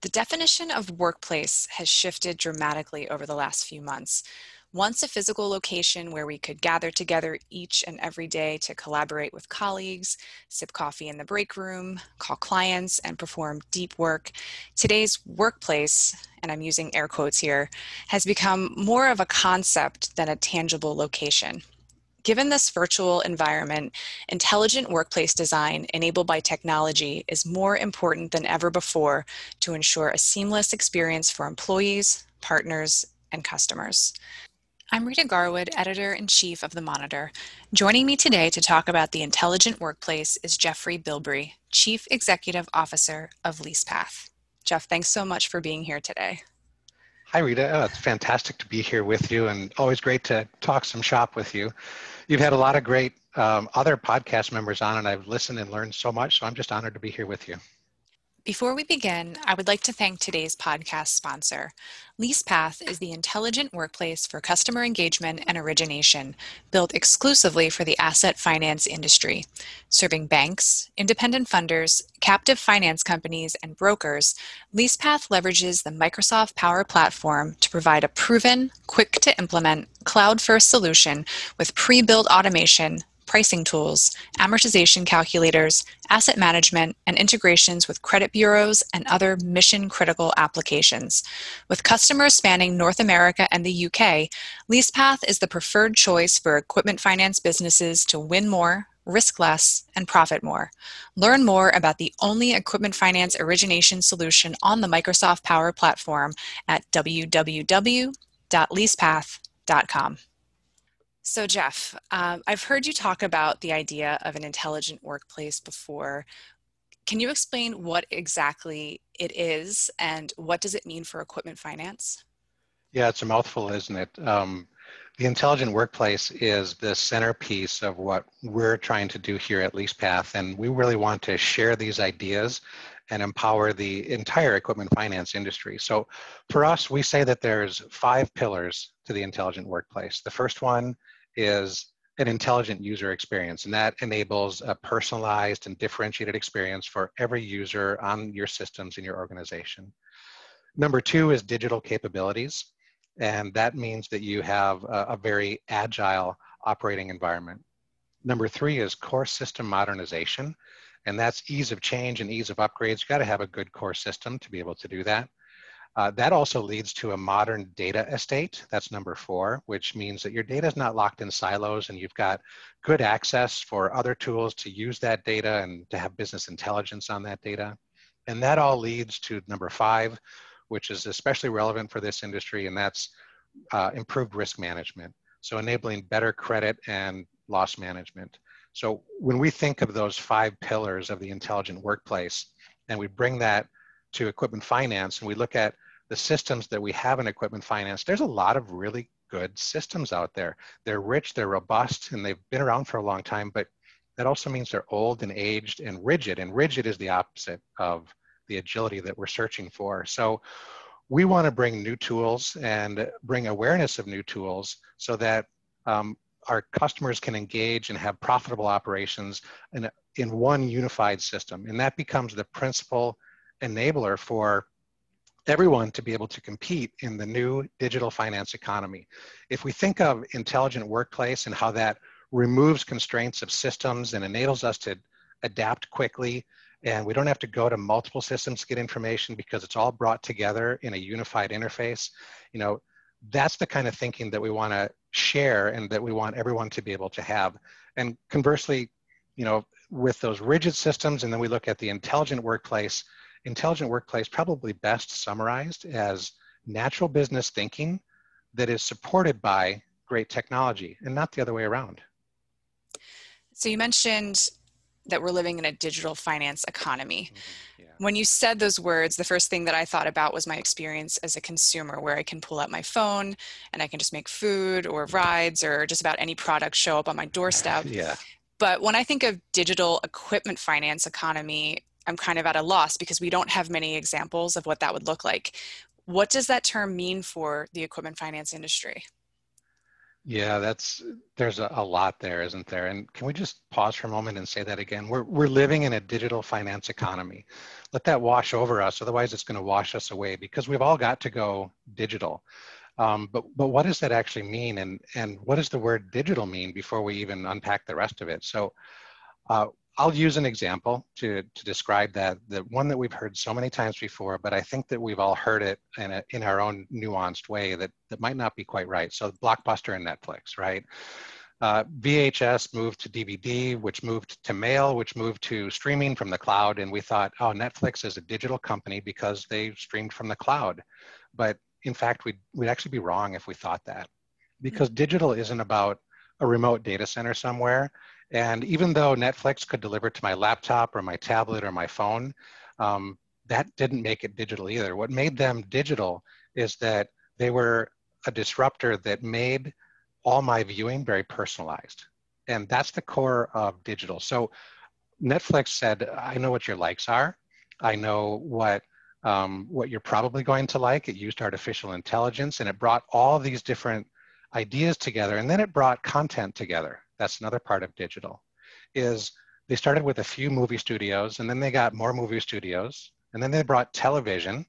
The definition of workplace has shifted dramatically over the last few months. Once a physical location where we could gather together each and every day to collaborate with colleagues, sip coffee in the break room, call clients, and perform deep work, today's workplace, and I'm using air quotes here, has become more of a concept than a tangible location. Given this virtual environment, intelligent workplace design enabled by technology is more important than ever before to ensure a seamless experience for employees, partners, and customers. I'm Rita Garwood, Editor-in-Chief of The Monitor. Joining me today to talk about the intelligent workplace is Jeffrey Bilbrey, Chief Executive Officer of LeasePath. Jeff, thanks so much for being here today. Hi, Rita. Oh, it's fantastic to be here with you and always great to talk some shop with you. You've had a lot of great other podcast members on, and I've listened and learned so much, so I'm just honored to be here with you. Before we begin, I would like to thank today's podcast sponsor. LeasePath is the intelligent workplace for customer engagement and origination, built exclusively for the asset finance industry, serving banks, independent funders, captive finance companies, and brokers. LeasePath leverages the Microsoft Power Platform to provide a proven, quick-to-implement, cloud-first solution with pre-built automation, pricing tools, amortization calculators, asset management, and integrations with credit bureaus and other mission-critical applications. With customers spanning North America and the UK, LeasePath is the preferred choice for equipment finance businesses to win more, risk less, and profit more. Learn more about the only equipment finance origination solution on the Microsoft Power Platform at www.leasepath.com. So Jeff, I've heard you talk about the idea of an intelligent workplace before. Can you explain what exactly it is and what does it mean for equipment finance? Yeah, it's a mouthful, isn't it? The intelligent workplace is the centerpiece of what we're trying to do here at LeasePath, and we really want to share these ideas and empower the entire equipment finance industry. So for us, we say that there's 5 pillars to the intelligent workplace. The first one is an intelligent user experience, and that enables a personalized and differentiated experience for every user on your systems in your organization. Number 2 is digital capabilities, and that means that you have a very agile operating environment. Number 3 is core system modernization, and that's ease of change and ease of upgrades. You got to have a good core system to be able to do that. That also leads to a modern data estate. That's number 4, which means that your data is not locked in silos and you've got good access for other tools to use that data and to have business intelligence on that data. And that all leads to number 5, which is especially relevant for this industry, and that's improved risk management. So enabling better credit and loss management. So when we think of those 5 pillars of the intelligent workplace, and we bring that to equipment finance, and we look at the systems that we have in equipment finance, there's a lot of really good systems out there. They're rich, they're robust, and they've been around for a long time, but that also means they're old and aged and rigid. And rigid is the opposite of the agility that we're searching for. So we want to bring new tools and bring awareness of new tools so that our customers can engage and have profitable operations in one unified system. And that becomes the principal enabler for everyone to be able to compete in the new digital finance economy. If we think of intelligent workplace and how that removes constraints of systems and enables us to adapt quickly, and we don't have to go to multiple systems to get information because it's all brought together in a unified interface, you know, that's the kind of thinking that we want to share and that we want everyone to be able to have. And conversely, you know, with those rigid systems, and then we look at the intelligent workplace probably best summarized as natural business thinking that is supported by great technology and not the other way around. So you mentioned that we're living in a digital finance economy. Mm-hmm. Yeah. When you said those words, the first thing that I thought about was my experience as a consumer, where I can pull out my phone and I can just make food or rides or just about any product show up on my doorstep. Yeah. But when I think of digital equipment finance economy, I'm kind of at a loss because we don't have many examples of what that would look like. What does that term mean for the equipment finance industry? Yeah, there's a lot there, isn't there? And can we just pause for a moment and say that again? We're living in a digital finance economy. Let that wash over us, otherwise it's going to wash us away, because we've all got to go digital. But what does that actually mean? And what does the word digital mean before we even unpack the rest of it? So I'll use an example to describe the one that we've heard so many times before, but I think that we've all heard it in our own nuanced way that might not be quite right. So Blockbuster and Netflix, right? VHS moved to DVD, which moved to mail, which moved to streaming from the cloud. And we thought, oh, Netflix is a digital company because they streamed from the cloud. But in fact, we'd actually be wrong if we thought that, because digital isn't about a remote data center somewhere. And even though Netflix could deliver to my laptop or my tablet or my phone, that didn't make it digital either. What made them digital is that they were a disruptor that made all my viewing very personalized. And that's the core of digital. So Netflix said, I know what your likes are. I know what you're probably going to like. It used artificial intelligence, and it brought all these different ideas together. And then it brought content together. That's another part of digital, is they started with a few movie studios, and then they got more movie studios, and then they brought television,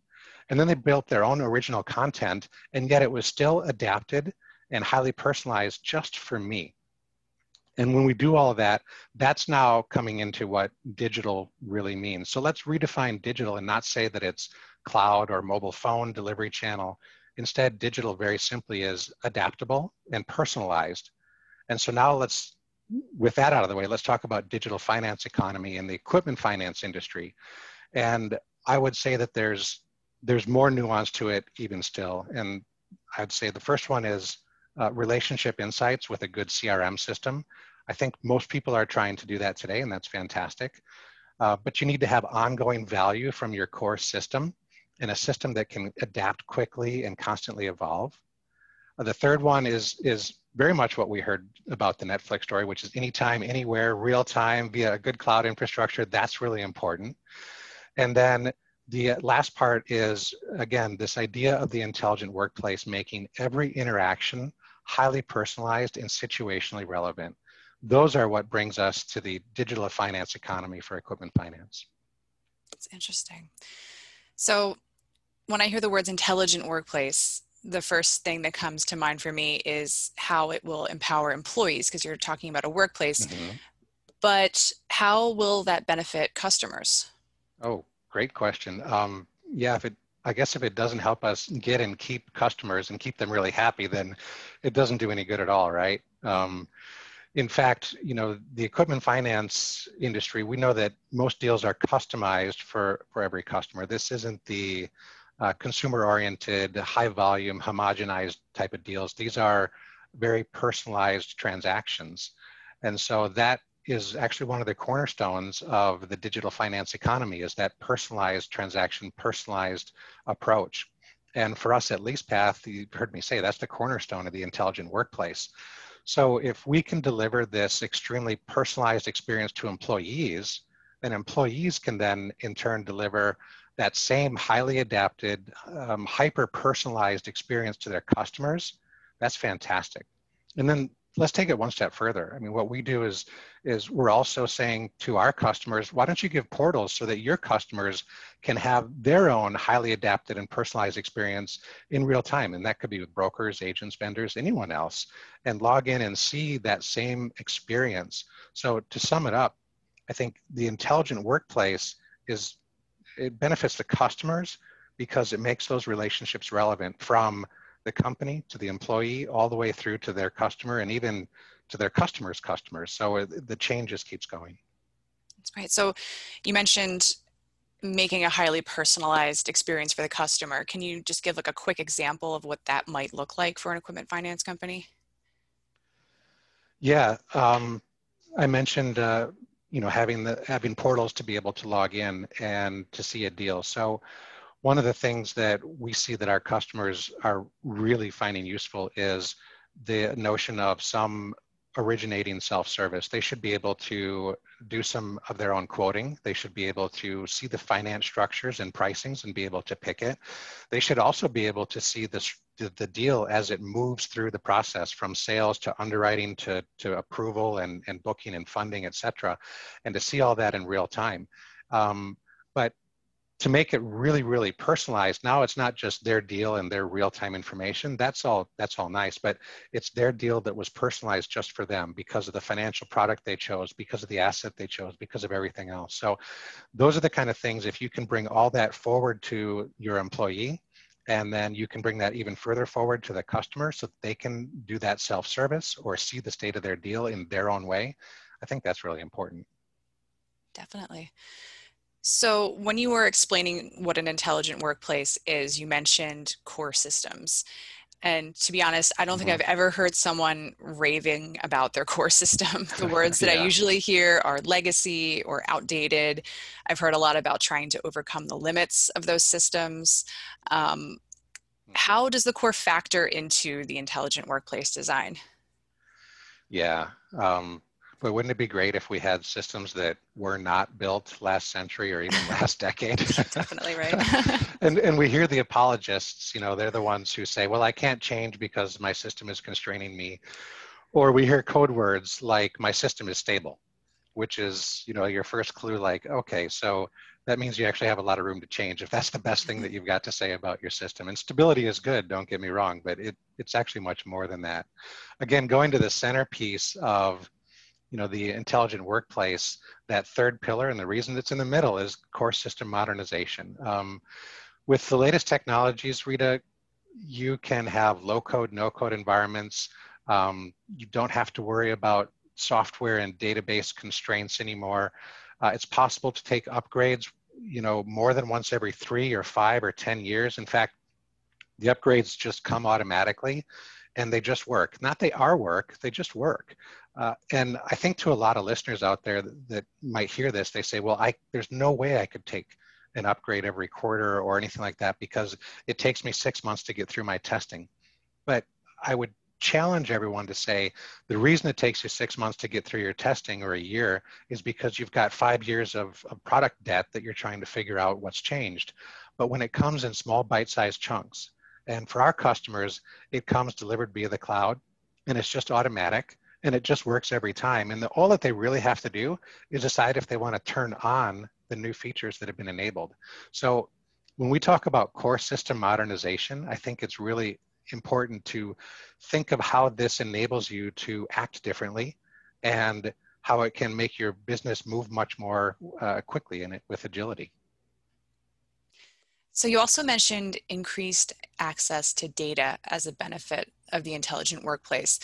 and then they built their own original content, and yet it was still adapted and highly personalized just for me. And when we do all of that, that's now coming into what digital really means. So let's redefine digital and not say that it's cloud or mobile phone delivery channel. Instead, digital very simply is adaptable and personalized. And so now let's, with that out of the way, let's talk about digital finance economy and the equipment finance industry. And I would say that there's more nuance to it even still. And I'd say the first one is relationship insights with a good CRM system. I think most people are trying to do that today, and that's fantastic. But you need to have ongoing value from your core system, and a system that can adapt quickly and constantly evolve. The third one is very much what we heard about the Netflix story, which is anytime, anywhere, real time, via a good cloud infrastructure. That's really important. And then the last part is, again, this idea of the intelligent workplace, making every interaction highly personalized and situationally relevant. Those are what brings us to the digital finance economy for equipment finance. It's interesting. So when I hear the words intelligent workplace, the first thing that comes to mind for me is how it will empower employees, because you're talking about a workplace, but how will that benefit customers? Oh, great question. Yeah, I guess if it doesn't help us get and keep customers and keep them really happy, then it doesn't do any good at all, right? In fact, you know, the equipment finance industry, we know that most deals are customized for every customer. This isn't the consumer-oriented, high-volume, homogenized type of deals. These are very personalized transactions. And so that is actually one of the cornerstones of the digital finance economy, is that personalized transaction, personalized approach. And for us at LeasePath, you've heard me say, that's the cornerstone of the intelligent workplace. So if we can deliver this extremely personalized experience to employees, then employees can then in turn deliver that same highly adapted, hyper-personalized experience to their customers. That's fantastic. And then let's take it one step further. I mean, what we do is we're also saying to our customers, why don't you give portals so that your customers can have their own highly adapted and personalized experience in real time? And that could be with brokers, agents, vendors, anyone else, and log in and see that same experience. So to sum it up, I think the intelligent workplace it benefits the customers because it makes those relationships relevant from the company to the employee all the way through to their customer and even to their customer's customers. So the chain just keeps going. That's great. So you mentioned making a highly personalized experience for the customer. Can you just give like a quick example of what that might look like for an equipment finance company? Yeah, I mentioned you know, having portals to be able to log in and to see a deal. So one of the things that we see that our customers are really finding useful is the notion of some originating self-service. They should be able to do some of their own quoting. They should be able to see the finance structures and pricings and be able to pick it. They should also be able to see the the deal as it moves through the process from sales to underwriting to approval and booking and funding, et cetera, and to see all that in real time. But to make it really, really personalized, now it's not just their deal and their real-time information. That's all nice, but it's their deal that was personalized just for them because of the financial product they chose, because of the asset they chose, because of everything else. So those are the kind of things, if you can bring all that forward to your employee, and then you can bring that even further forward to the customer so that they can do that self-service or see the state of their deal in their own way, I think that's really important. Definitely. So when you were explaining what an intelligent workplace is, you mentioned core systems. And to be honest, I don't think I've ever heard someone raving about their core system. The words that I usually hear are legacy or outdated. I've heard a lot about trying to overcome the limits of those systems. How does the core factor into the intelligent workplace design? Yeah. But wouldn't it be great if we had systems that were not built last century or even last decade? Definitely right. And we hear the apologists, you know, they're the ones who say, well, I can't change because my system is constraining me. Or we hear code words like my system is stable, which is, you know, your first clue, like, okay, so that means you actually have a lot of room to change if that's the best thing that you've got to say about your system. And stability is good, don't get me wrong, but it's actually much more than that. Again, going to the centerpiece of, you know, the intelligent workplace, that third pillar, and the reason it's in the middle is core system modernization. With the latest technologies, Rita, you can have low-code, no-code environments. You don't have to worry about software and database constraints anymore. It's possible to take upgrades, you know, more than once every 3 or 5 or 10 years. In fact, the upgrades just come automatically and they just work. Not they are work, they just work. And I think to a lot of listeners out there that might hear this, they say, well, there's no way I could take an upgrade every quarter or anything like that because it takes me 6 months to get through my testing. But I would challenge everyone to say, the reason it takes you 6 months to get through your testing or a year is because you've got 5 years of product debt that you're trying to figure out what's changed. But when it comes in small bite-sized chunks, and for our customers, it comes delivered via the cloud, and it's just automatic. And it just works every time. And all that they really have to do is decide if they want to turn on the new features that have been enabled. So when we talk about core system modernization, I think it's really important to think of how this enables you to act differently and how it can make your business move much more quickly and with agility. So you also mentioned increased access to data as a benefit of the intelligent workplace.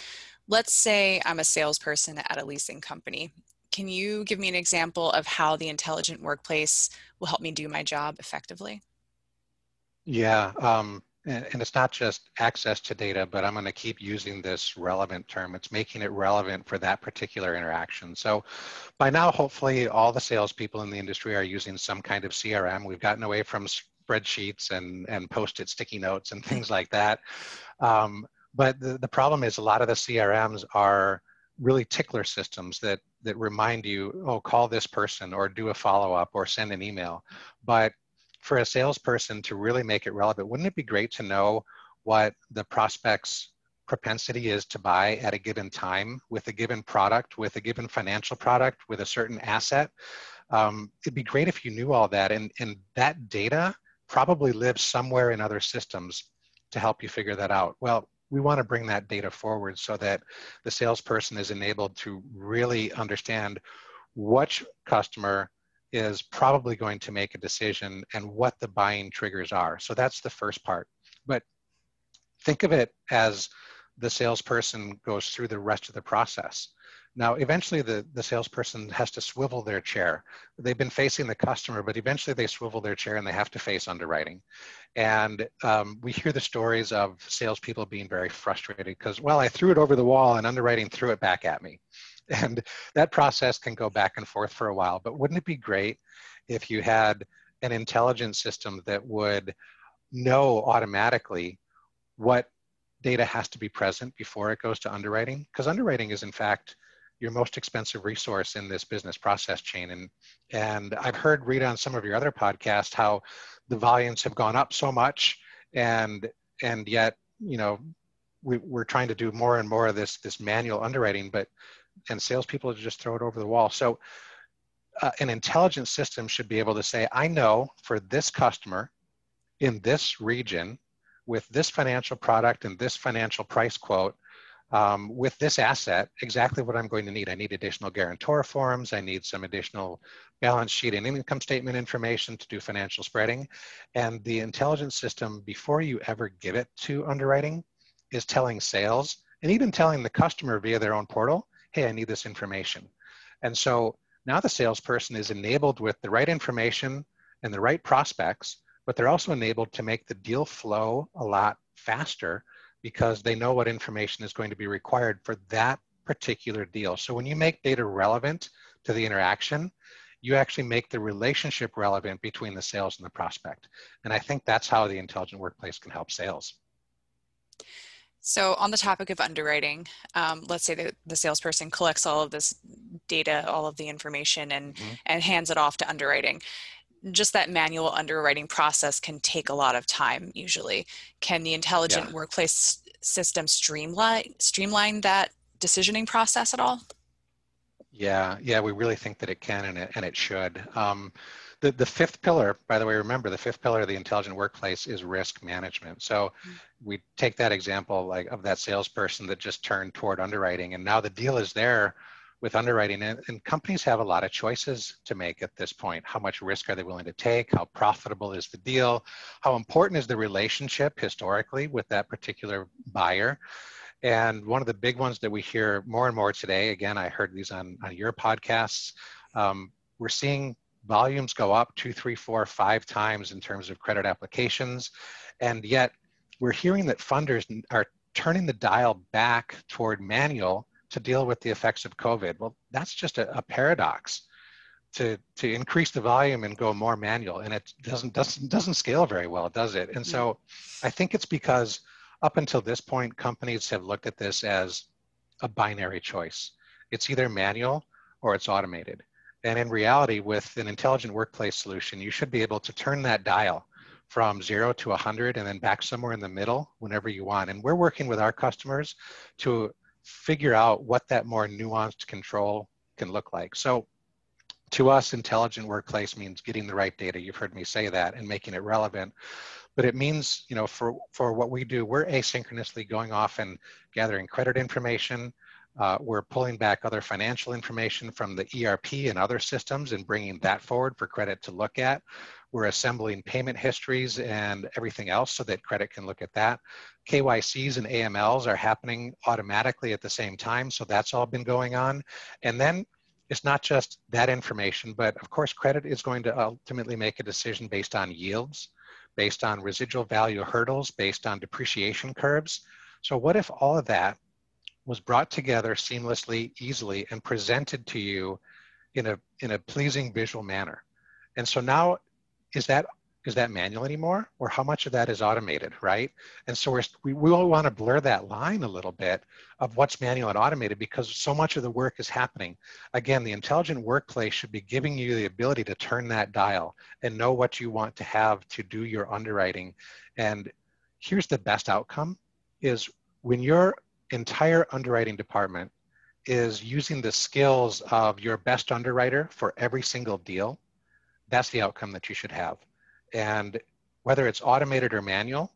Let's say I'm a salesperson at a leasing company. Can you give me an example of how the intelligent workplace will help me do my job effectively? Yeah, and it's not just access to data, but I'm going to keep using this relevant term. It's making it relevant for that particular interaction. So by now, hopefully, all the salespeople in the industry are using some kind of CRM. We've gotten away from spreadsheets and post-it sticky notes and things like that. But the problem is a lot of the CRMs are really tickler systems that remind you, oh, call this person or do a follow-up or send an email. But for a salesperson to really make it relevant, wouldn't it be great to know what the prospect's propensity is to buy at a given time with a given product, with a given financial product, with a certain asset? It'd be great if you knew all that. And that data probably lives somewhere in other systems to help you figure that out. Well, we want to bring that data forward so that the salesperson is enabled to really understand which customer is probably going to make a decision and what the buying triggers are. So that's the first part. But think of it as the salesperson goes through the rest of the process. Now, eventually the salesperson has to swivel their chair. They've been facing the customer, but eventually they swivel their chair and they have to face underwriting. And we hear the stories of salespeople being very frustrated because, well, I threw it over the wall and underwriting threw it back at me. And that process can go back and forth for a while, but wouldn't it be great if you had an intelligent system that would know automatically what data has to be present before it goes to underwriting? Because underwriting is, in fact, your most expensive resource in this business process chain. And I've heard, Rita, on some of your other podcasts, how the volumes have gone up so much and yet you know, we're trying to do more and more of this manual underwriting, and salespeople just throw it over the wall. So an intelligent system should be able to say, I know for this customer in this region with this financial product and this financial price quote, with this asset, exactly what I'm going to need. I need additional guarantor forms. I need some additional balance sheet and income statement information to do financial spreading. And the intelligence system, before you ever give it to underwriting, is telling sales and even telling the customer via their own portal, hey, I need this information. And so now the salesperson is enabled with the right information and the right prospects, but they're also enabled to make the deal flow a lot faster because they know what information is going to be required for that particular deal. So when you make data relevant to the interaction, you actually make the relationship relevant between the sales and the prospect. And I think that's how the intelligent workplace can help sales. So on the topic of underwriting, let's say that the salesperson collects all of this data, all of the information, and hands it off to underwriting. Just that manual underwriting process can take a lot of time usually. Can the intelligent workplace system streamline that decisioning process at all? Yeah, we really think that it can, and it should. The fifth pillar, by the way, remember the fifth pillar of the intelligent workplace is risk management. So we take that example like of that salesperson that just turned toward underwriting, and now the deal is there with underwriting, and companies have a lot of choices to make at this point. How much risk are they willing to take? How profitable is the deal? How important is the relationship historically with that particular buyer? And one of the big ones that we hear more and more today, again, I heard these on your podcasts, we're seeing volumes go up 2, 3, 4, 5 times in terms of credit applications. And yet we're hearing that funders are turning the dial back toward manual to deal with the effects of COVID. Well, that's just a paradox to increase the volume and go more manual. And it doesn't scale very well, does it? And so I think it's because up until this point, companies have looked at this as a binary choice. It's either manual or it's automated. And in reality, with an intelligent workplace solution, you should be able to turn that dial from 0 to 100 and then back somewhere in the middle whenever you want. And we're working with our customers to figure out what that more nuanced control can look like. So to us, intelligent workplace means getting the right data. You've heard me say that, and making it relevant. But it means, you know, for what we do, we're asynchronously going off and gathering credit information. We're pulling back other financial information from the ERP and other systems and bringing that forward for credit to look at. We're assembling payment histories and everything else so that credit can look at that. KYCs and AMLs are happening automatically at the same time, so that's all been going on. And then it's not just that information, but of course credit is going to ultimately make a decision based on yields, based on residual value hurdles, based on depreciation curves. So what if all of that was brought together seamlessly, easily, and presented to you in a pleasing visual manner? And so now, is that manual anymore? Or how much of that is automated, right? And so we all wanna blur that line a little bit of what's manual and automated, because so much of the work is happening. Again, the intelligent workplace should be giving you the ability to turn that dial and know what you want to have to do your underwriting. And here's the best outcome is when you're entire underwriting department is using the skills of your best underwriter for every single deal, that's the outcome that you should have. And whether it's automated or manual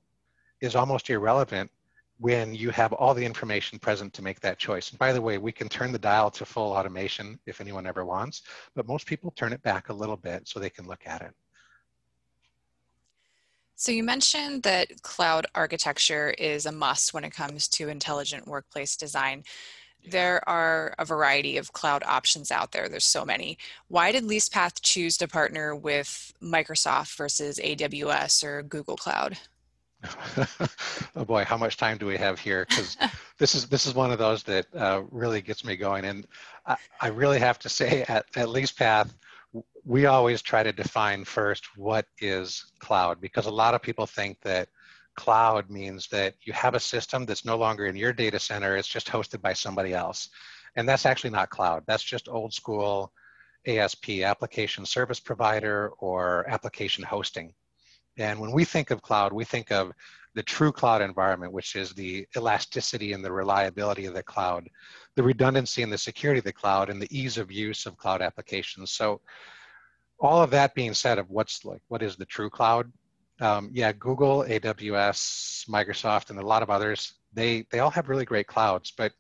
is almost irrelevant when you have all the information present to make that choice. And by the way, we can turn the dial to full automation if anyone ever wants, but most people turn it back a little bit so they can look at it. So you mentioned that cloud architecture is a must when it comes to intelligent workplace design. There are a variety of cloud options out there. There's so many. Why did LeasePath choose to partner with Microsoft versus AWS or Google Cloud? Oh boy, how much time do we have here? Because this is one of those that really gets me going. And I really have to say at LeasePath, we always try to define first what is cloud, because a lot of people think that cloud means that you have a system that's no longer in your data center, it's just hosted by somebody else. And that's actually not cloud. That's just old school ASP, application service provider, or application hosting. And when we think of cloud, we think of the true cloud environment, which is the elasticity and the reliability of the cloud, the redundancy and the security of the cloud, and the ease of use of cloud applications. So all of that being said, of what is the true cloud? Yeah, Google, AWS, Microsoft, and a lot of others, they all have really great clouds, but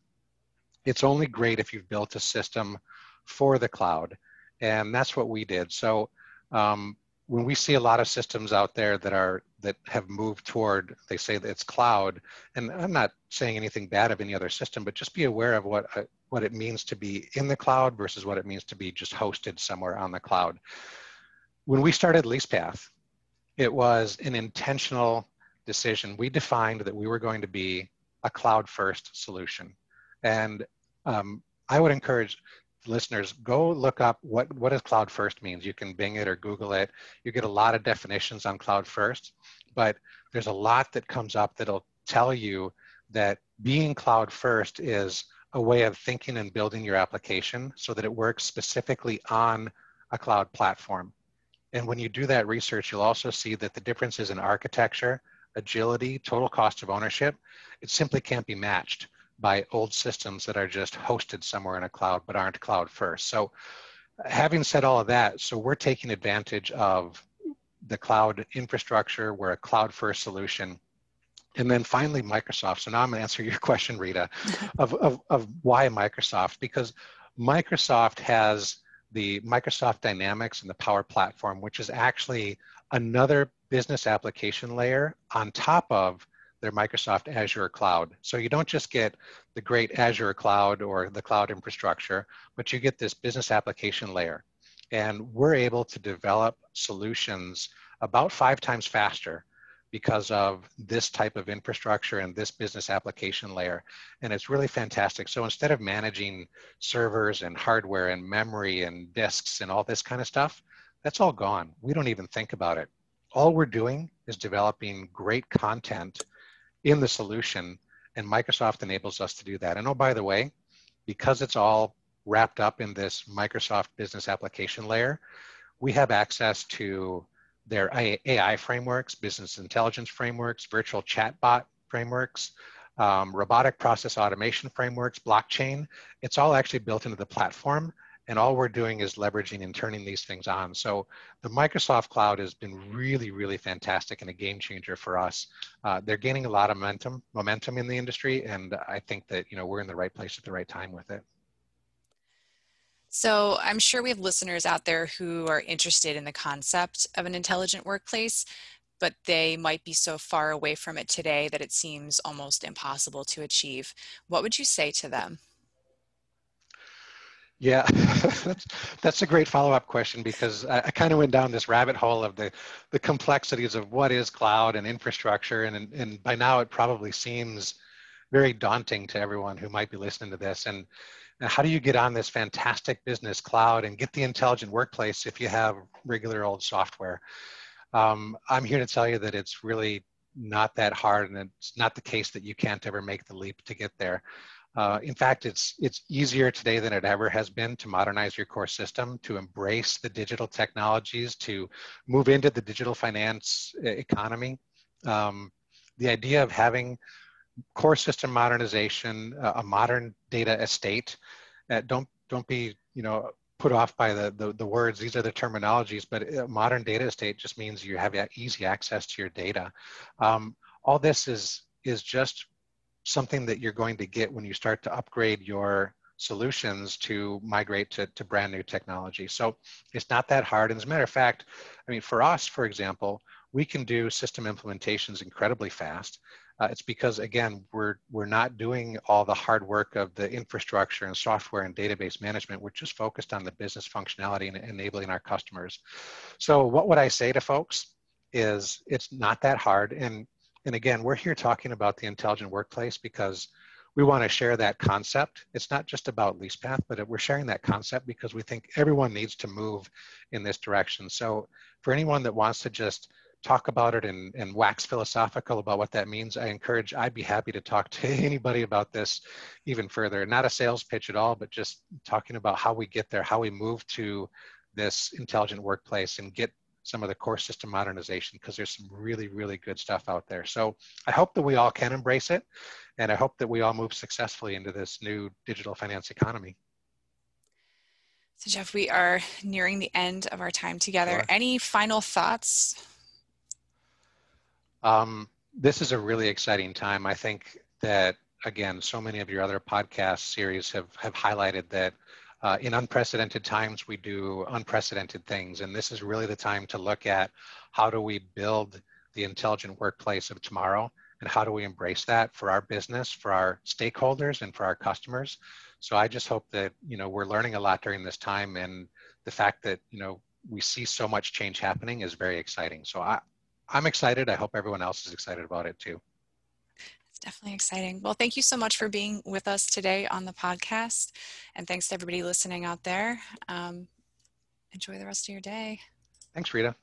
it's only great if you've built a system for the cloud. And that's what we did. So when we see a lot of systems out there that have moved toward, they say that it's cloud, and I'm not saying anything bad of any other system, but just be aware of what it means to be in the cloud versus what it means to be just hosted somewhere on the cloud. When we started LeasePath, it was an intentional decision. We defined that we were going to be a cloud-first solution. And I would encourage listeners, go look up what does cloud first means. You can Bing it or Google it. You get a lot of definitions on cloud first, but there's a lot that comes up that'll tell you that being cloud first is a way of thinking and building your application so that it works specifically on a cloud platform. And when you do that research, you'll also see that the differences in architecture, agility, total cost of ownership, it simply can't be matched by old systems that are just hosted somewhere in a cloud but aren't cloud first. So having said all of that, so we're taking advantage of the cloud infrastructure. We're a cloud first solution. And then finally, Microsoft. So now I'm gonna answer your question, Rita, of why Microsoft? Because Microsoft has the Microsoft Dynamics and the Power Platform, which is actually another business application layer on top of their Microsoft Azure cloud. So you don't just get the great Azure cloud or the cloud infrastructure, but you get this business application layer. And we're able to develop solutions about 5 times faster because of this type of infrastructure and this business application layer. And it's really fantastic. So instead of managing servers and hardware and memory and disks and all this kind of stuff, that's all gone. We don't even think about it. All we're doing is developing great content in the solution, and Microsoft enables us to do that. And oh, by the way, because it's all wrapped up in this Microsoft business application layer, we have access to their AI frameworks, business intelligence frameworks, virtual chatbot frameworks, robotic process automation frameworks, blockchain. It's all actually built into the platform, and all we're doing is leveraging and turning these things on. So the Microsoft cloud has been really, really fantastic and a game changer for us. They're gaining a lot of momentum in the industry. And I think that, you know, we're in the right place at the right time with it. So I'm sure we have listeners out there who are interested in the concept of an intelligent workplace, but they might be so far away from it today that it seems almost impossible to achieve. What would you say to them? Yeah, that's a great follow-up question, because I kind of went down this rabbit hole of the complexities of what is cloud and infrastructure. And by now it probably seems very daunting to everyone who might be listening to this. And how do you get on this fantastic business cloud and get the intelligent workplace if you have regular old software? I'm here to tell you that it's really not that hard, and it's not the case that you can't ever make the leap to get there. In fact, it's easier today than it ever has been to modernize your core system, to embrace the digital technologies, to move into the digital finance economy. The idea of having core system modernization, a modern data estate, don't be, you know, put off by the words. These are the terminologies, but modern data estate just means you have easy access to your data. All this is just something that you're going to get when you start to upgrade your solutions to migrate to brand new technology. So it's not that hard. And as a matter of fact, I mean, for us, for example, we can do system implementations incredibly fast. It's because, again, we're not doing all the hard work of the infrastructure and software and database management. We're just focused on the business functionality and enabling our customers. So what would I say to folks is it's not that hard. And again, we're here talking about the intelligent workplace because we want to share that concept. It's not just about LeasePath, but we're sharing that concept because we think everyone needs to move in this direction. So for anyone that wants to just talk about it and wax philosophical about what that means, I'd be happy to talk to anybody about this even further. Not a sales pitch at all, but just talking about how we get there, how we move to this intelligent workplace and get some of the core system modernization, because there's some really, really good stuff out there. So I hope that we all can embrace it, and I hope that we all move successfully into this new digital finance economy. So Jeff, we are nearing the end of our time together. Sure. Any final thoughts? This is a really exciting time. I think that, again, so many of your other podcast series have highlighted that in unprecedented times, we do unprecedented things. And this is really the time to look at how do we build the intelligent workplace of tomorrow, and how do we embrace that for our business, for our stakeholders, and for our customers. So I just hope that, you know, we're learning a lot during this time, and the fact that, you know, we see so much change happening is very exciting. So I'm excited. I hope everyone else is excited about it too. Definitely exciting. Well, thank you so much for being with us today on the podcast. And thanks to everybody listening out there. Enjoy the rest of your day. Thanks, Rita.